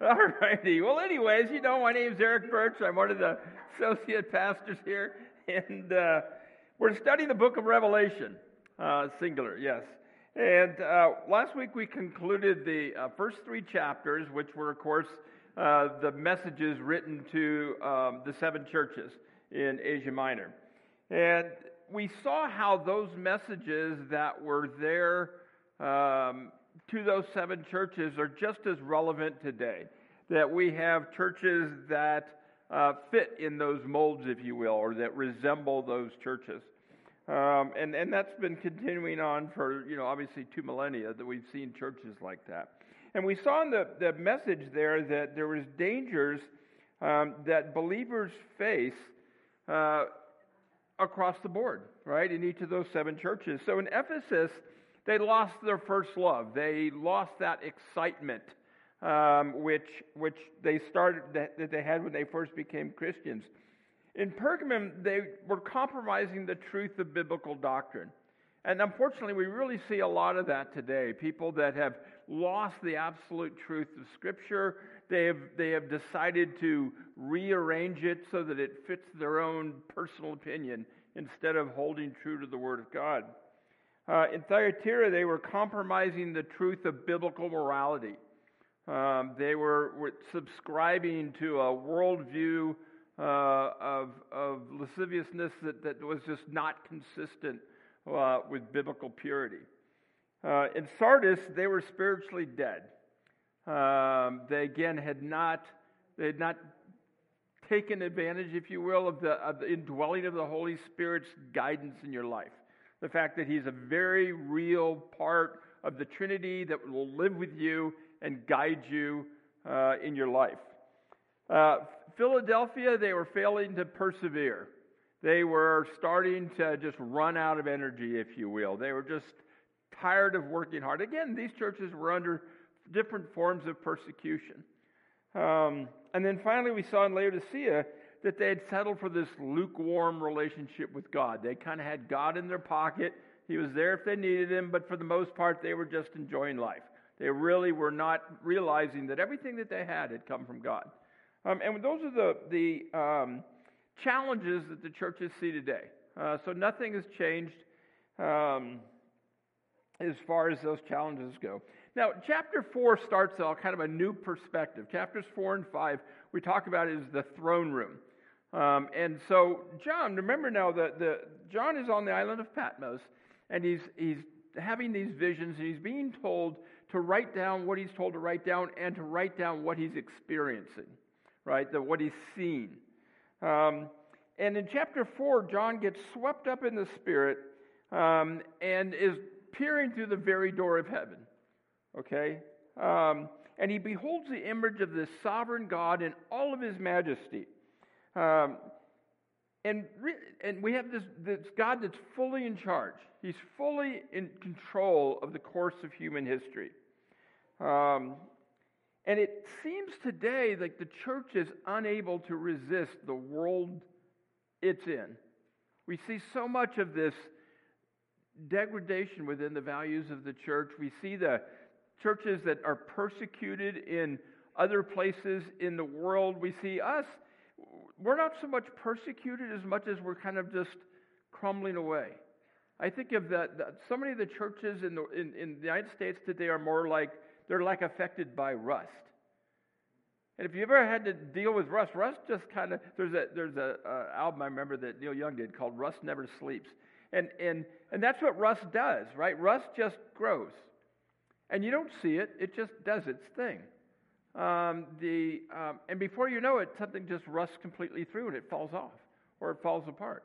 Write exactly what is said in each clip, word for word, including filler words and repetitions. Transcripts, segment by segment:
All righty. Well, anyways, you know, my name's Eric Birch. I'm one of the associate pastors here, and uh, we're studying the book of Revelation, uh, singular, yes. And uh, last week we concluded the uh, first three chapters, which were, of course, uh, the messages written to um, the seven churches in Asia Minor. And we saw how those messages that were there um, to those seven churches are just as relevant today, that we have churches that uh, fit in those molds, if you will, or that resemble those churches. Um, and, and that's been continuing on for, you know, obviously two millennia that we've seen churches like that. And we saw in the, the message there that there was dangers um, that believers face uh, across the board, right, in each of those seven churches. So in Ephesus, they lost their first love. They lost that excitement um, which which they started that, that they had when they first became Christians. In Pergamum, they were compromising the truth of biblical doctrine. And unfortunately, we really see a lot of that today. People that have lost the absolute truth of Scripture, they have, they have decided to rearrange it so that it fits their own personal opinion instead of holding true to the Word of God. Uh, in Thyatira, they were compromising the truth of biblical morality. Um, they were, were subscribing to a worldview Uh, of, of lasciviousness that, that was just not consistent uh, with biblical purity. Uh, in Sardis, they were spiritually dead. Um, they again had not they had not taken advantage, if you will, of the, of the indwelling of the Holy Spirit's guidance in your life. The fact that He's a very real part of the Trinity that will live with you and guide you uh, in your life. Uh, Philadelphia, they were failing to persevere. They were starting to just run out of energy, if you will. They were just tired of working hard. Again, these churches were under different forms of persecution. Um, and then finally, we saw in Laodicea that they had settled for this lukewarm relationship with God. They kind of had God in their pocket. He was there if they needed Him, but for the most part, they were just enjoying life. They really were not realizing that everything that they had had come from God. Um, and those are the, the um, challenges that the churches see today. Uh, so nothing has changed um, as far as those challenges go. Now, chapter four starts out kind of a new perspective. Chapters four and five we talk about is the throne room. Um, and so John, remember now, the, the John is on the island of Patmos, and he's he's having these visions, and he's being told to write down what he's told to write down and to write down what he's experiencing. Right, that what he's seen. Um, and in chapter four, John gets swept up in the Spirit um, and is peering through the very door of heaven, okay? Um, and he beholds the image of this sovereign God in all of His majesty. Um, and, re- and we have this, this God that's fully in charge. He's fully in control of the course of human history. Um And it seems today like the church is unable to resist the world it's in. We see so much of this degradation within the values of the church. We see the churches that are persecuted in other places in the world. We see us, we're not so much persecuted as much as we're kind of just crumbling away. I think of that, that so many of the churches in the, in, in the United States today are more like, they're like affected by rust. And if you've ever had to deal with rust, rust just kind of, there's a there's a uh, album I remember that Neil Young did called Rust Never Sleeps. And, and, and that's what rust does, right? Rust just grows. And you don't see it, it just does its thing. Um, the um, and before you know it, something just rusts completely through and it falls off or it falls apart.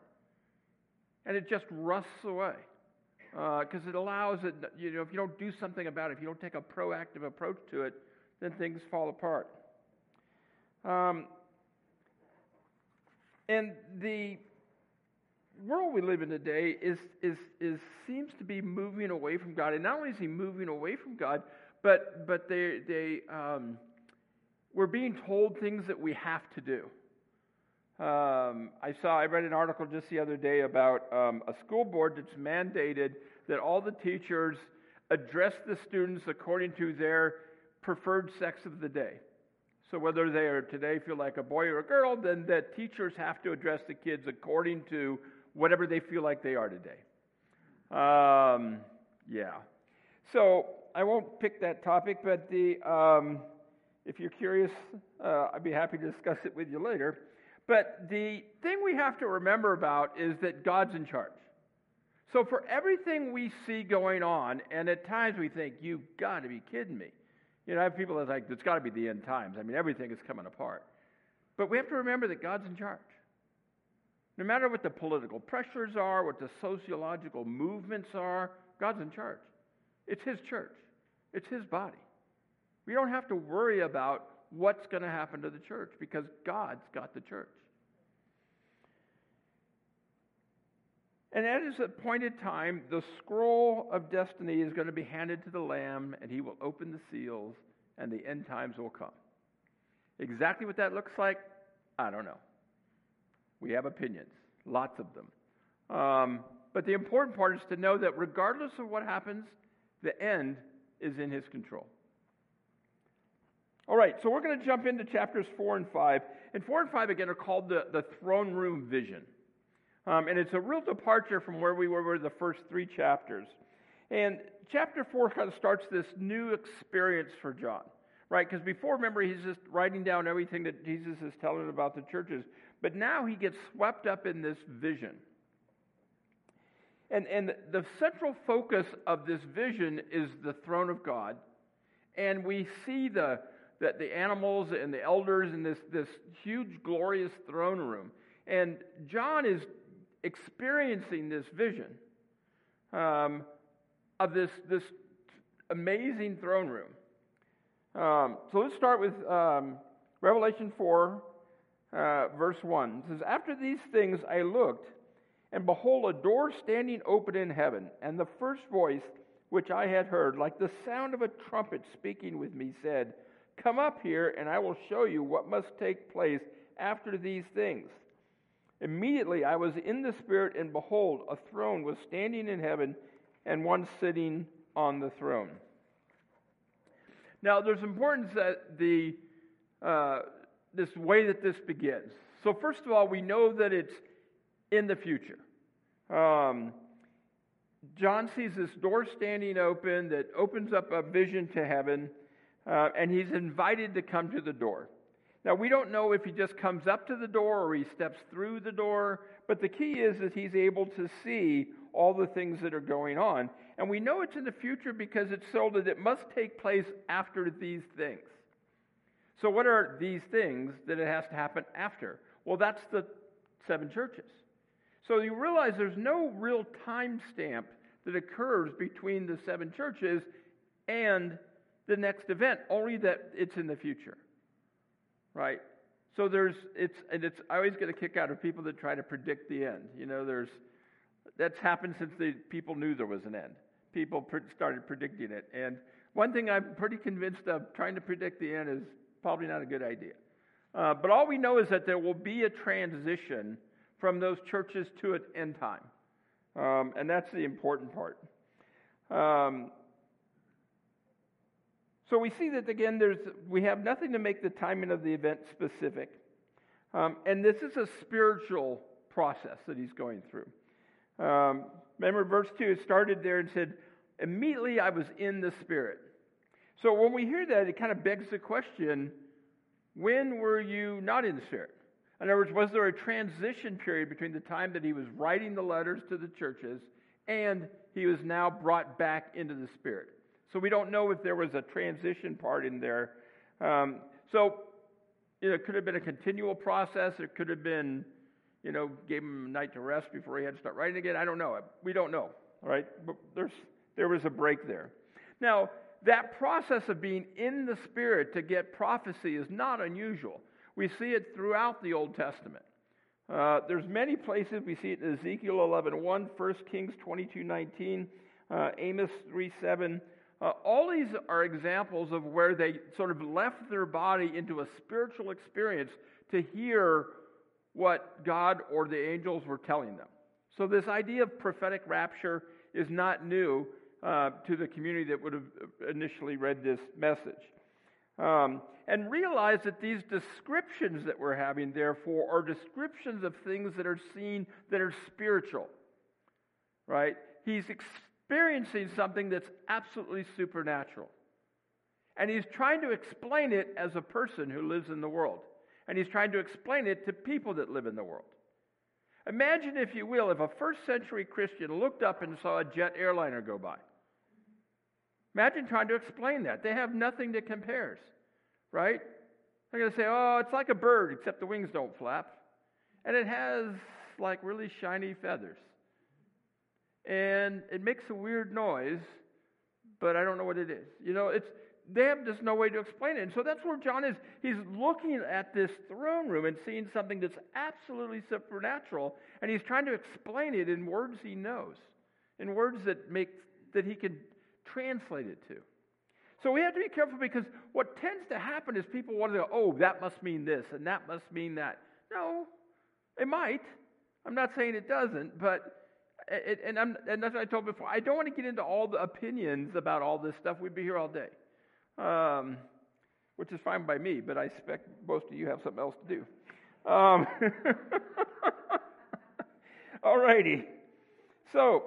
And it just rusts away. Because uh, it allows it, you know, if you don't do something about it, if you don't take a proactive approach to it, then things fall apart. Um, and the world we live in today is, is is seems to be moving away from God. And not only is he moving away from God, but but they they um, we're being told things that we have to do. Um, I saw, I read an article just the other day about um, a school board that's mandated that all the teachers address the students according to their preferred sex of the day. So whether they are today feel like a boy or a girl, then the teachers have to address the kids according to whatever they feel like they are today. Um, yeah. So I won't pick that topic, but the um, if you're curious, uh, I'd be happy to discuss it with you later. But the thing we have to remember about is that God's in charge. So for everything we see going on, and at times we think, you've got to be kidding me. You know, I have people that are like, it's got to be the end times. I mean, everything is coming apart. But we have to remember that God's in charge. No matter what the political pressures are, what the sociological movements are, God's in charge. It's His church. It's His body. We don't have to worry about what's going to happen to the church because God's got the church. And at His appointed time, the scroll of destiny is going to be handed to the Lamb, and He will open the seals, and the end times will come. Exactly what that looks like, I don't know. We have opinions, lots of them. Um, but the important part is to know that regardless of what happens, the end is in His control. All right, so we're going to jump into chapters four and five. And four and five, again, are called the, the throne room vision. Um, and it's a real departure from where we were with the first three chapters. And chapter four kind of starts this new experience for John, right? Because before, remember, he's just writing down everything that Jesus is telling about the churches. But now he gets swept up in this vision. And, and the central focus of this vision is the throne of God. And we see the, the, the animals and the elders in this, this huge, glorious throne room. And John is experiencing this vision um, of this this amazing throne room. Um, so let's start with um, Revelation four, uh, verse one. It says, "After these things I looked, and behold, a door standing open in heaven, and the first voice which I had heard, like the sound of a trumpet speaking with me, said, 'Come up here, and I will show you what must take place after these things.' Immediately I was in the Spirit, and behold, a throne was standing in heaven, and one sitting on the throne." Now, there's importance that the uh, this way that this begins. So, first of all, we know that it's in the future. Um, John sees this door standing open that opens up a vision to heaven, uh, and he's invited to come to the door. Now, we don't know if he just comes up to the door or he steps through the door, but the key is that he's able to see all the things that are going on. And we know it's in the future because it's so that it must take place after these things. So what are these things that it has to happen after? Well, that's the seven churches. So you realize there's no real time stamp that occurs between the seven churches and the next event, only that it's in the future. Right, so there's it's and it's. I always get a kick out of people that try to predict the end. You know, there's that's happened since the people knew there was an end. People pre- started predicting it, and one thing I'm pretty convinced of: trying to predict the end is probably not a good idea. Uh, but all we know is that there will be a transition from those churches to an end time, um, and that's the important part. Um, So we see that, again, there's we have nothing to make the timing of the event specific. Um, and this is a spiritual process that he's going through. Um, remember, verse two, it started there and said, "Immediately I was in the Spirit." So when we hear that, it kind of begs the question, when were you not in the Spirit? In other words, was there a transition period between the time that he was writing the letters to the churches and he was now brought back into the Spirit? So we don't know if there was a transition part in there. Um, so you know, it could have been a continual process. It could have been, you know, gave him a night to rest before he had to start writing again. I don't know. We don't know, right? But there's there was a break there. Now, that process of being in the Spirit to get prophecy is not unusual. We see it throughout the Old Testament. Uh, there's many places. We see it in Ezekiel eleven one, First Kings twenty-two nineteen, uh, Amos three seven. Uh, all these are examples of where they sort of left their body into a spiritual experience to hear what God or the angels were telling them. So this idea of prophetic rapture is not new uh, to the community that would have initially read this message. Um, and realize that these descriptions that we're having, therefore, are descriptions of things that are seen that are spiritual, right? He's experiencing something that's absolutely supernatural. And he's trying to explain it as a person who lives in the world. And he's trying to explain it to people that live in the world. Imagine, if you will, if a first century Christian looked up and saw a jet airliner go by. Imagine trying to explain that. They have nothing that compares, right? They're going to say, oh, it's like a bird, except the wings don't flap. And it has, like, really shiny feathers. And it makes a weird noise, but I don't know what it is. You know, it's they have just no way to explain it. And so that's where John is. He's looking at this throne room and seeing something that's absolutely supernatural, and he's trying to explain it in words he knows, in words that make that he can translate it to. So we have to be careful, because what tends to happen is people want to go, oh, that must mean this, and that must mean that. No, it might. I'm not saying it doesn't, but it, and, I'm, and that's what I told before. I don't want to get into all the opinions about all this stuff. We'd be here all day. Um, which is fine by me, but I expect most of you have something else to do. Um, all righty. So,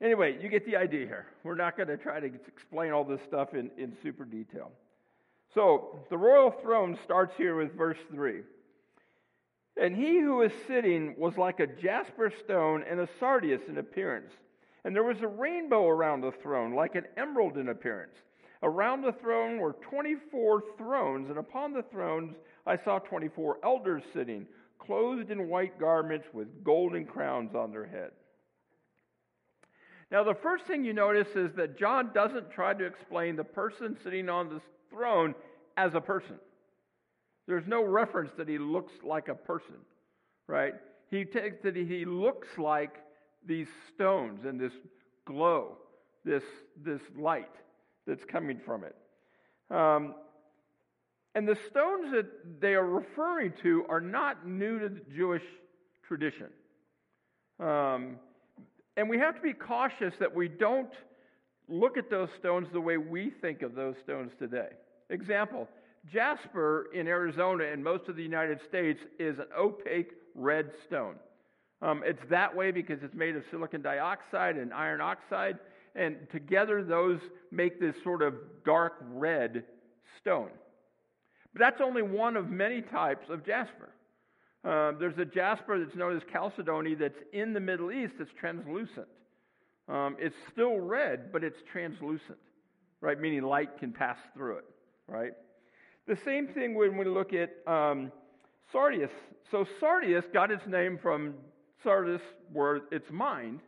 anyway, you get the idea here. We're not going to try to explain all this stuff in, in super detail. So, the royal throne starts here with verse three. And he who is sitting was like a jasper stone and a sardius in appearance. And there was a rainbow around the throne, like an emerald in appearance. Around the throne were twenty-four thrones, and upon the thrones I saw twenty-four elders sitting, clothed in white garments with golden crowns on their head. Now, the first thing you notice is that John doesn't try to explain the person sitting on the throne as a person. There's no reference that he looks like a person, right? He takes that he looks like these stones and this glow, this this light that's coming from it. Um, and the stones that they are referring to are not new to the Jewish tradition. Um, and we have to be cautious that we don't look at those stones the way we think of those stones today. Example, jasper in Arizona and most of the United States is an opaque red stone. Um, it's that way because it's made of silicon dioxide and iron oxide, and together those make this sort of dark red stone. But that's only one of many types of jasper. Uh, there's a jasper that's known as chalcedony that's in the Middle East that's translucent. Um, it's still red, but it's translucent, right? Meaning light can pass through it, right? The same thing when we look at um, sardius. So sardius got its name from Sardis, where it's mined,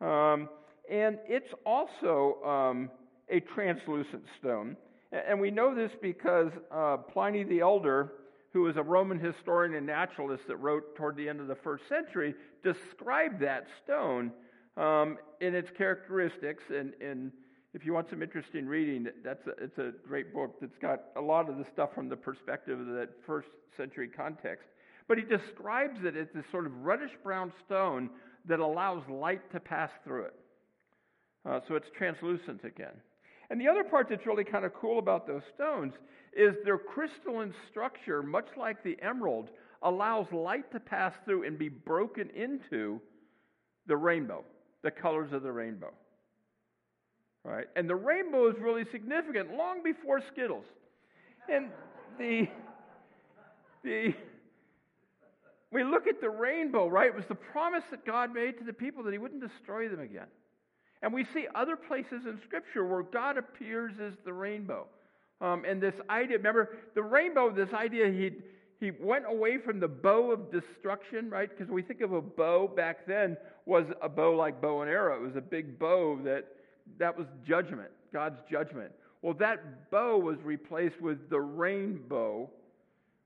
um, and it's also um, a translucent stone. And we know this because uh, Pliny the Elder, who was a Roman historian and naturalist that wrote toward the end of the first century, described that stone um, in its characteristics. And, and if you want some interesting reading, that's a, it's a great book that's got a lot of the stuff from the perspective of that first century context. But he describes it as this sort of reddish-brown stone that allows light to pass through it. Uh, so it's translucent again. And the other part that's really kind of cool about those stones is their crystalline structure, much like the emerald, allows light to pass through and be broken into the rainbow, the colors of the rainbow. Right? And the rainbow is really significant long before Skittles. And the... the We look at the rainbow, right? It was the promise that God made to the people that he wouldn't destroy them again. And we see other places in Scripture where God appears as the rainbow. Um, and this idea, remember, the rainbow, this idea he he went away from the bow of destruction, right? Because we think of a bow back then was a bow like bow and arrow. It was a big bow that that was judgment, God's judgment. Well, that bow was replaced with the rainbow,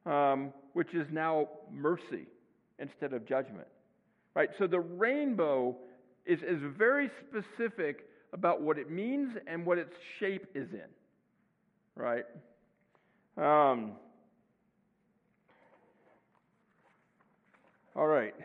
um, which is now mercy instead of judgment, right? So the rainbow is, is very specific about what it means and what its shape is in, right? Um, all right.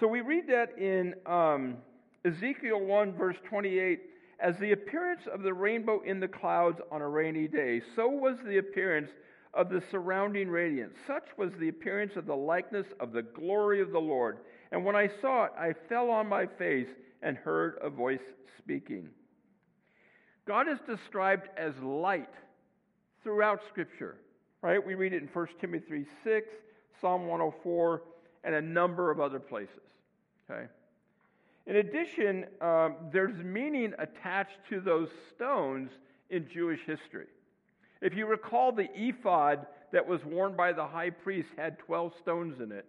So we read that in um, Ezekiel one, verse twenty-eight, As the appearance of the rainbow in the clouds on a rainy day, so was the appearance of the surrounding radiance. Such was the appearance of the likeness of the glory of the Lord. And when I saw it, I fell on my face and heard a voice speaking. God is described as light throughout Scripture, right? We read it in First Timothy three six, Psalm one oh four, and a number of other places, okay? In addition, um, there's meaning attached to those stones in Jewish history. If you recall, the ephod that was worn by the high priest had twelve stones in it.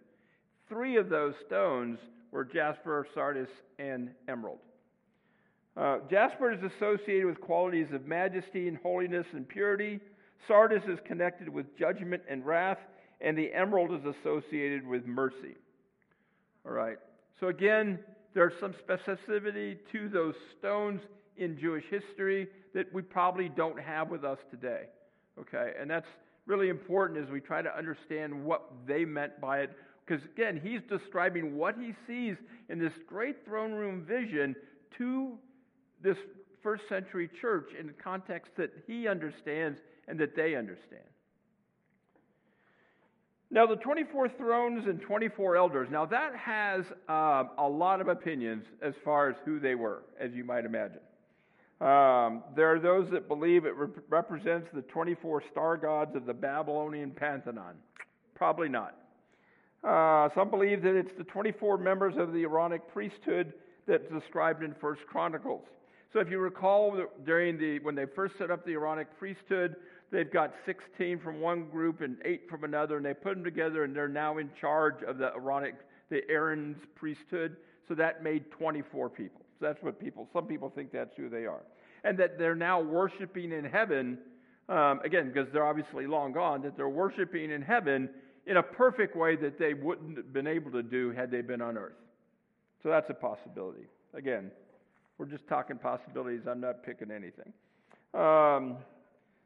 Three of those stones were jasper, sardis, and emerald. Uh, jasper is associated with qualities of majesty and holiness and purity. Sardis is connected with judgment and wrath, and the emerald is associated with mercy. All right. So again, there's some specificity to those stones in Jewish history that we probably don't have with us today, okay? And that's really important as we try to understand what they meant by it, because again, he's describing what he sees in this great throne room vision to this first century church in the context that he understands and that they understand. Now, the twenty-four thrones and twenty-four elders, now that has um, a lot of opinions as far as who they were, as you might imagine. Um, there are those that believe it rep- represents the twenty-four star gods of the Babylonian pantheon. Probably not. Uh, some believe that it's the twenty-four members of the Aaronic priesthood that's described in First Chronicles. So if you recall, during the when they first set up the Aaronic priesthood, they've got sixteen from one group and eight from another, and they put them together, and they're now in charge of the Aaronic, the Aaron's priesthood. So that made twenty-four people. So that's what people, some people think that's who they are. And that they're now worshiping in heaven, um, again, because they're obviously long gone, that they're worshiping in heaven in a perfect way that they wouldn't have been able to do had they been on earth. So that's a possibility. Again, we're just talking possibilities. I'm not picking anything. Um...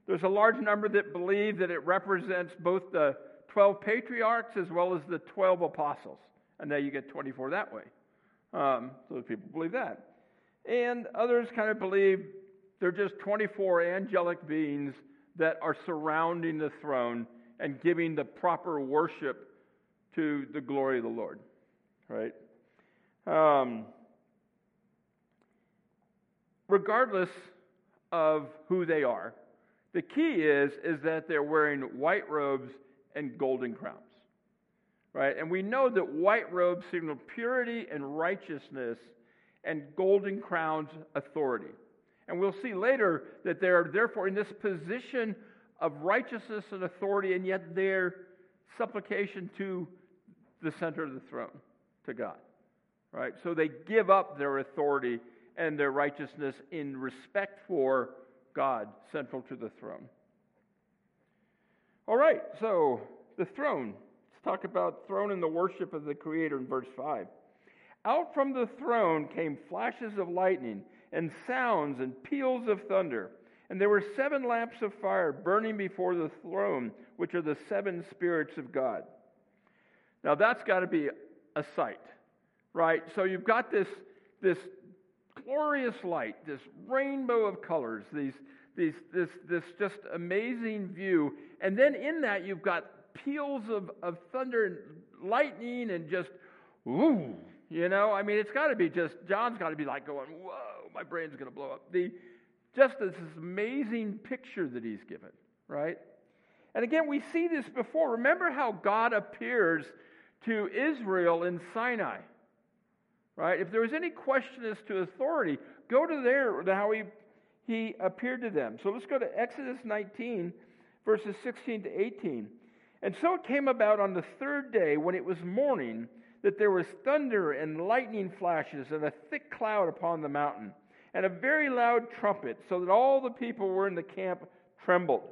There's a large number that believe that it represents both the twelve patriarchs as well as the twelve apostles. And now you get twenty-four that way. Um, so people believe that. And others kind of believe they're just twenty-four angelic beings that are surrounding the throne and giving the proper worship to the glory of the Lord. Right? Um, regardless of who they are, the key is, is that they're wearing white robes and golden crowns, right? And we know that white robes signal purity and righteousness, and golden crowns authority. And we'll see later that they're therefore in this position of righteousness and authority, and yet their supplication to the center of the throne, to God, right? So they give up their authority and their righteousness in respect for God, central to the throne. All right, so the throne. Let's talk about throne and the worship of the Creator in verse five. Out from the throne came flashes of lightning and sounds and peals of thunder. And there were seven lamps of fire burning before the throne, which are the seven spirits of God. Now that's got to be a sight, right? So you've got this this. glorious light, this rainbow of colors, these, these, this, this just amazing view, and then in that you've got peals of, of thunder and lightning, and just ooh, you know. I mean, it's got to be just John's got to be like going, whoa, my brain's going to blow up. The just this amazing picture that he's given, right? And again, we see this before. Remember how God appears to Israel in Sinai. Right? If there was any question as to authority, go to there, how he, he appeared to them. So let's go to Exodus nineteen, verses sixteen to eighteen. And so it came about on the third day, when it was morning, that there was thunder and lightning flashes and a thick cloud upon the mountain, and a very loud trumpet, so that all the people who were in the camp trembled.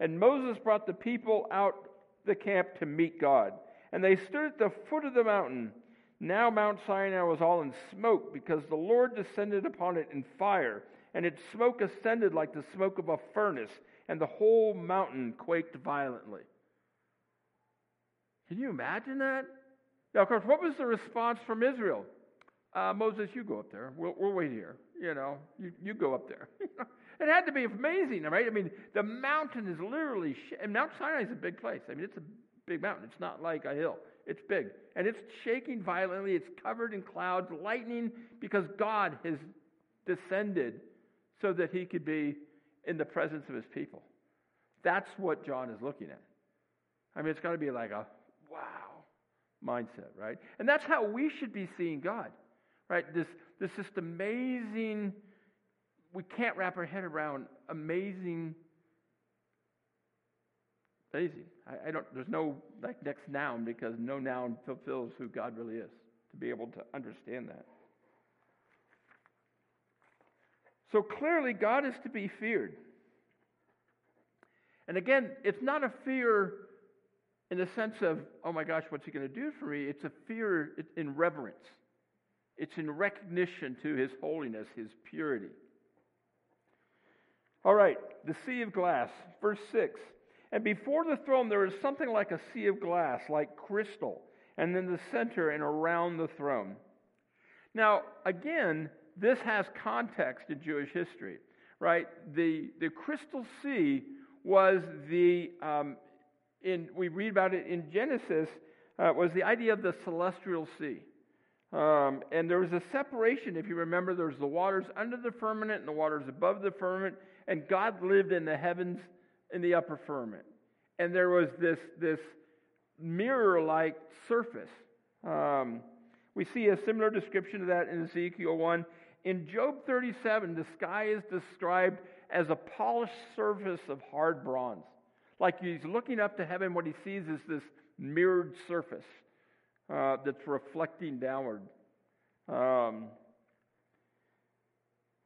And Moses brought the people out the camp to meet God. And they stood at the foot of the mountain. Now Mount Sinai was all in smoke, because the Lord descended upon it in fire, and its smoke ascended like the smoke of a furnace, and the whole mountain quaked violently. Can you imagine that? Now, of course, what was the response from Israel? Uh, Moses, you go up there. We'll, we'll wait here. You know, you, you go up there. It had to be amazing, right? I mean, the mountain is literally, sh- and Mount Sinai is a big place. I mean, it's a big mountain. It's not like a hill. It's big. And it's shaking violently. It's covered in clouds, lightning, because God has descended so that he could be in the presence of his people. That's what John is looking at. I mean, it's got to be like a wow mindset, right? And that's how we should be seeing God. Right, this this just amazing, we can't wrap our head around amazing, amazing. I, I don't, there's no like next noun, because no noun fulfills who God really is, to be able to understand that. So clearly God is to be feared. And again, it's not a fear in the sense of, oh my gosh, what's he going to do for me? It's a fear in reverence. It's in recognition to his holiness, his purity. All right, the sea of glass, verse six. And before the throne there is something like a sea of glass, like crystal, and in the center and around the throne. Now, again, this has context in Jewish history, right? The, the crystal sea was the, um, in we read about it in Genesis, uh, was the idea of the celestial sea. Um, and there was a separation, if you remember, there was the waters under the firmament and the waters above the firmament, and God lived in the heavens in the upper firmament. And there was this, this mirror-like surface. Um, we see a similar description of that in Ezekiel one. In Job thirty-seven, the sky is described as a polished surface of hard bronze. Like he's looking up to heaven, what he sees is this mirrored surface. Uh, that's reflecting downward. Um,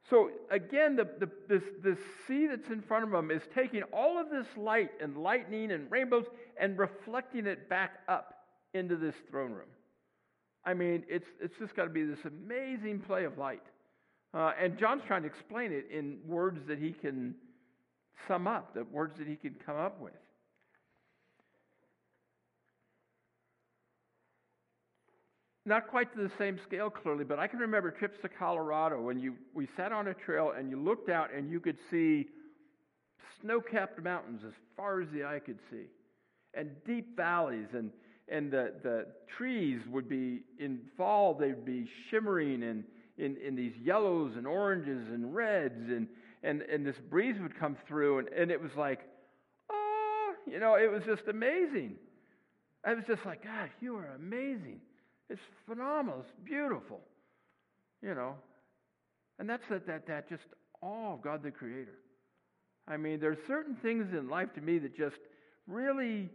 so again, the, the, this, this sea that's in front of them is taking all of this light and lightning and rainbows and reflecting it back up into this throne room. I mean, it's it's just got to be this amazing play of light. Uh, and John's trying to explain it in words that he can sum up, the words that he can come up with. Not quite to the same scale, clearly, but I can remember trips to Colorado when you we sat on a trail and you looked out and you could see snow-capped mountains as far as the eye could see, and deep valleys, and and the, the trees would be, in fall, they'd be shimmering in, in, in these yellows and oranges and reds, and, and, and this breeze would come through, and, and it was like, oh, you know, it was just amazing. I was just like, God, you are amazing. It's phenomenal. It's beautiful, you know, and that's that that that just awe of God the Creator. I mean, there's certain things in life to me that just really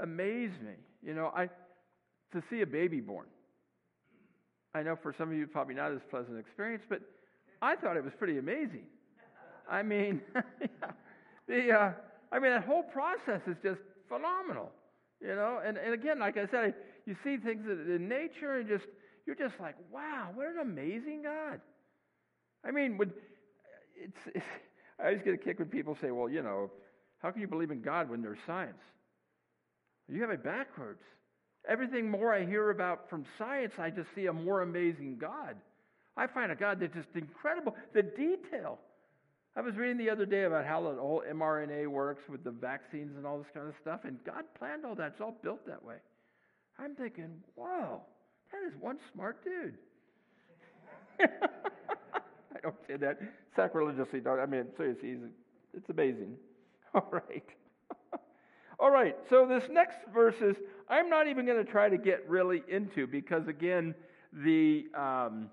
amaze me. You know, I to see a baby born. I know for some of you probably not as pleasant experience, but I thought it was pretty amazing. I mean, the uh, I mean that whole process is just phenomenal. You know, and, and again, like I said, I, you see things in nature and just, you're just like, wow, what an amazing God. I mean, would, it's, it's, I always get a kick when people say, well, you know, how can you believe in God when there's science? You have it backwards. Everything more I hear about from science, I just see a more amazing God. I find a God that's just incredible. The detail. I was reading the other day about how the whole M R N A works with the vaccines and all this kind of stuff, and God planned all that. It's all built that way. I'm thinking, wow, that is one smart dude. I don't say that sacrilegiously. Don't, I mean, seriously, he's, it's amazing. All right. All right, so this next verse is, I'm not even going to try to get really into, because, again, the um,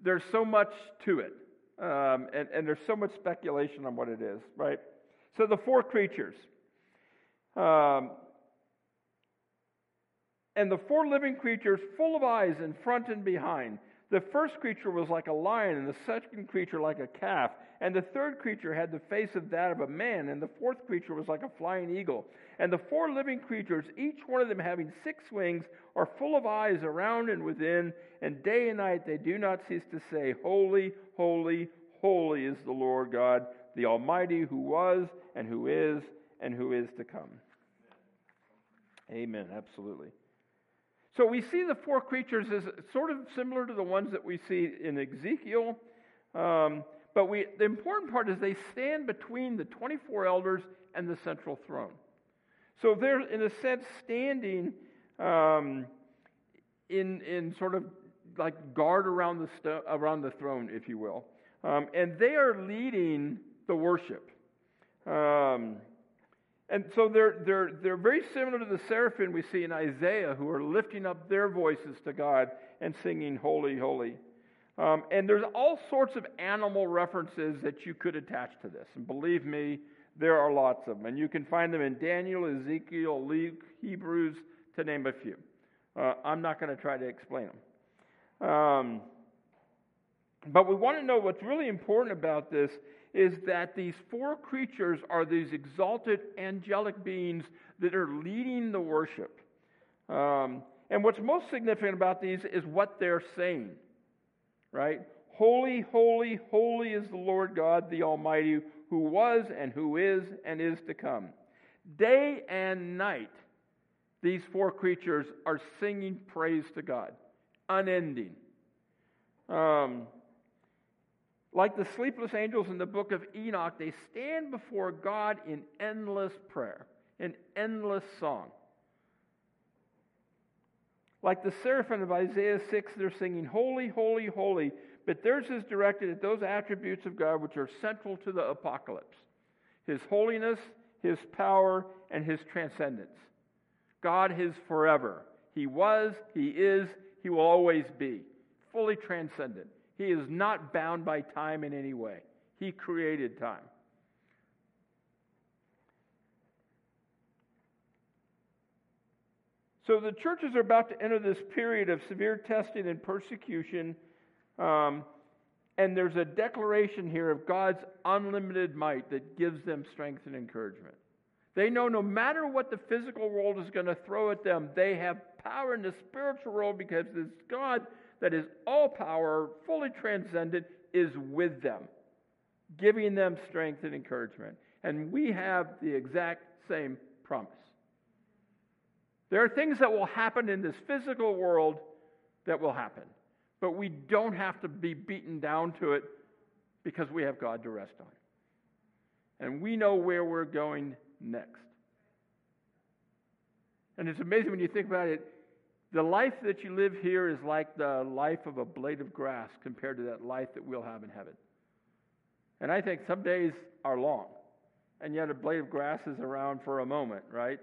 there's so much to it. Um, and, and there's so much speculation on what it is, right? So the four creatures. Um, and the four living creatures full of eyes in front and behind. The first creature was like a lion, and the second creature like a calf. And the third creature had the face of that of a man, and the fourth creature was like a flying eagle. And the four living creatures, each one of them having six wings, are full of eyes around and within, and day and night they do not cease to say, Holy, holy, holy is the Lord God, the Almighty, who was, and who is, and who is to come. Amen, absolutely. So we see the four creatures as sort of similar to the ones that we see in Ezekiel. Um, but we, the important part is they stand between the twenty-four elders and the central throne. So they're, in a sense, standing um, in in sort of like guard around the sto- around the throne, if you will. Um, and they are leading the worship. Um, and so they're they're they're very similar to the seraphim we see in Isaiah, who are lifting up their voices to God and singing, "Holy, holy." Um, and there's all sorts of animal references that you could attach to this. And believe me, there are lots of them. And you can find them in Daniel, Ezekiel, Luke, Hebrews, to name a few. Uh, I'm not going to try to explain them. Um, but we want to know what's really important about this is that these four creatures are these exalted angelic beings that are leading the worship. Um, and what's most significant about these is what they're saying. Right? Holy, holy, holy is the Lord God, the Almighty, who was and who is and is to come. Day and night, these four creatures are singing praise to God, unending. Um, like the sleepless angels in the book of Enoch, they stand before God in endless prayer, in endless song. Like the seraphim of Isaiah six, they're singing, "Holy, holy, holy," but theirs is directed at those attributes of God which are central to the apocalypse: His holiness, His power, and His transcendence. God is forever. He was, He is, He will always be. Fully transcendent. He is not bound by time in any way. He created time. So the churches are about to enter this period of severe testing and persecution, um, and there's a declaration here of God's unlimited might that gives them strength and encouragement. They know no matter what the physical world is going to throw at them, they have power in the spiritual world because this God that is all power, fully transcendent, is with them, giving them strength and encouragement. And we have the exact same promise. There are things that will happen in this physical world that will happen, but we don't have to be beaten down to it because we have God to rest on. And we know where we're going next. And it's amazing when you think about it, the life that you live here is like the life of a blade of grass compared to that life that we'll have in heaven. And I think some days are long, and yet a blade of grass is around for a moment, right?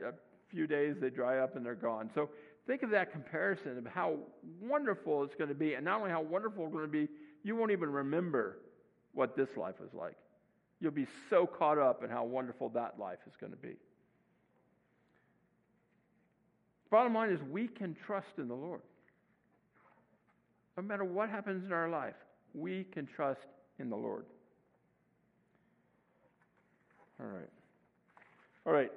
Few days, they dry up and they're gone. So think of that comparison of how wonderful it's going to be, and not only how wonderful it's going to be, you won't even remember what this life was like. You'll be so caught up in how wonderful that life is going to be. Bottom line is we can trust in the Lord. No matter what happens in our life, we can trust in the Lord. All right. All right.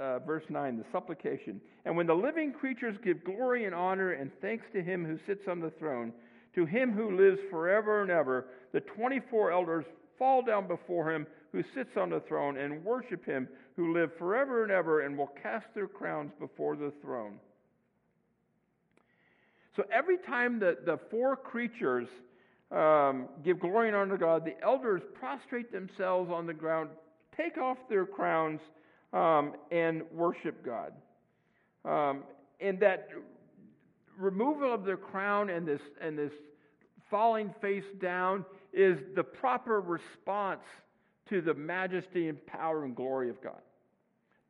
Uh, verse nine, the supplication. "And when the living creatures give glory and honor and thanks to him who sits on the throne, to him who lives forever and ever, the twenty-four elders fall down before him who sits on the throne and worship him who lives forever and ever and will cast their crowns before the throne." So every time the, the four creatures um, give glory and honor to God, the elders prostrate themselves on the ground, take off their crowns, Um, and worship God. Um, and that removal of their crown and this and this falling face down is the proper response to the majesty and power and glory of God.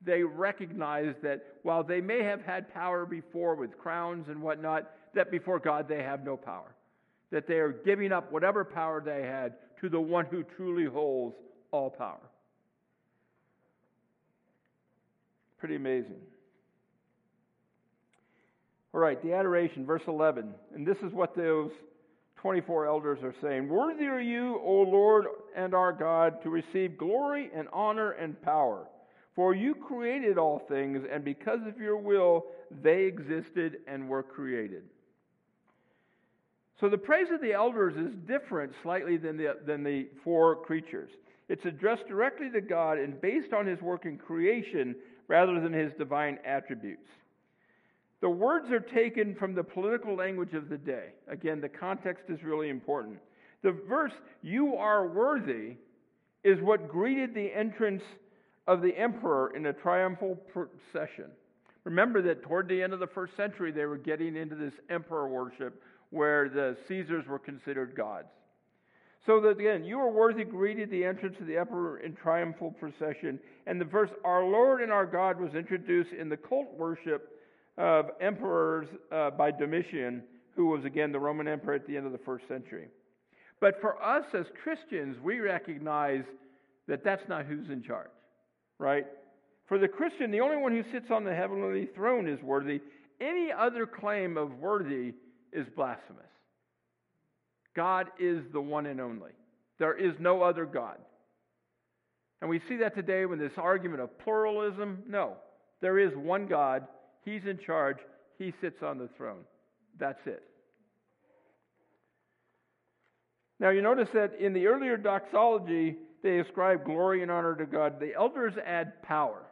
They recognize that while they may have had power before with crowns and whatnot, that before God they have no power. That they are giving up whatever power they had to the one who truly holds all power. Pretty amazing. All right, the adoration, verse eleven. And this is what those twenty-four elders are saying. "Worthy are you, O Lord and our God, to receive glory and honor and power. For you created all things, and because of your will, they existed and were created." So the praise of the elders is different slightly than the, than the four creatures. It's addressed directly to God and based on his work in creation, rather than his divine attributes. The words are taken from the political language of the day. Again, the context is really important. The verse, "You are worthy," is what greeted the entrance of the emperor in a triumphal procession. Remember that toward the end of the first century, they were getting into this emperor worship where the Caesars were considered gods. So that again, "You are worthy" greeted the entrance of the emperor in triumphal procession. And the verse, "Our Lord and our God," was introduced in the cult worship of emperors uh, by Domitian, who was again the Roman emperor at the end of the first century. But for us as Christians, we recognize that that's not who's in charge, right? For the Christian, the only one who sits on the heavenly throne is worthy. Any other claim of worthy is blasphemous. God is the one and only. There is no other God. And we see that today with this argument of pluralism. No, there is one God. He's in charge. He sits on the throne. That's it. Now you notice that in the earlier doxology, they ascribe glory and honor to God. The elders add power.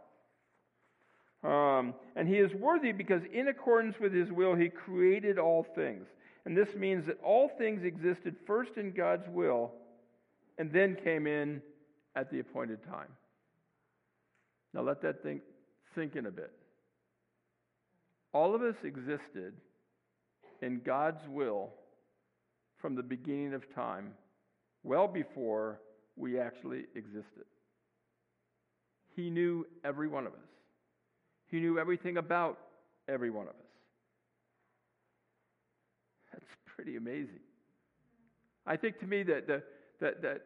Um, and he is worthy because in accordance with his will, he created all things. And this means that all things existed first in God's will and then came in at the appointed time. Now let that thing sink in a bit. All of us existed in God's will from the beginning of time, well before we actually existed. He knew every one of us. He knew everything about every one of us. That's pretty amazing. I think to me that, the, that, that,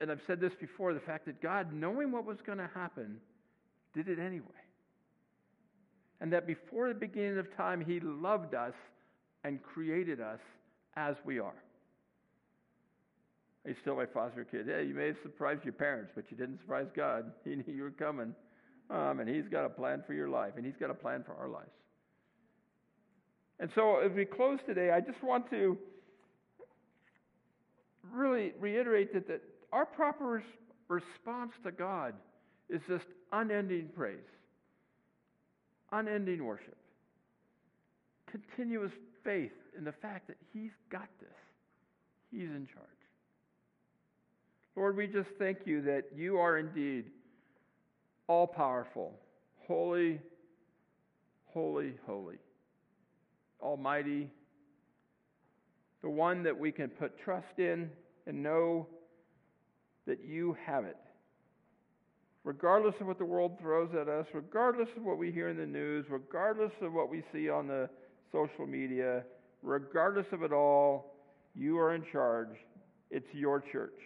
and I've said this before, the fact that God, knowing what was going to happen, did it anyway. And that before the beginning of time, he loved us and created us as we are. He's still my foster kid. Yeah, you may have surprised your parents, but you didn't surprise God. He knew you were coming. Um, and he's got a plan for your life, and he's got a plan for our lives. And so as we close today, I just want to really reiterate that, that our proper response to God is just unending praise, unending worship, continuous faith in the fact that he's got this. He's in charge. Lord, we just thank you that you are indeed all-powerful, holy, holy, holy, almighty, the one that we can put trust in and know that you have it. Regardless of what the world throws at us, regardless of what we hear in the news, regardless of what we see on the social media, regardless of it all, you are in charge. It's your church.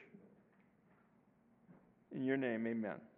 In your name, amen.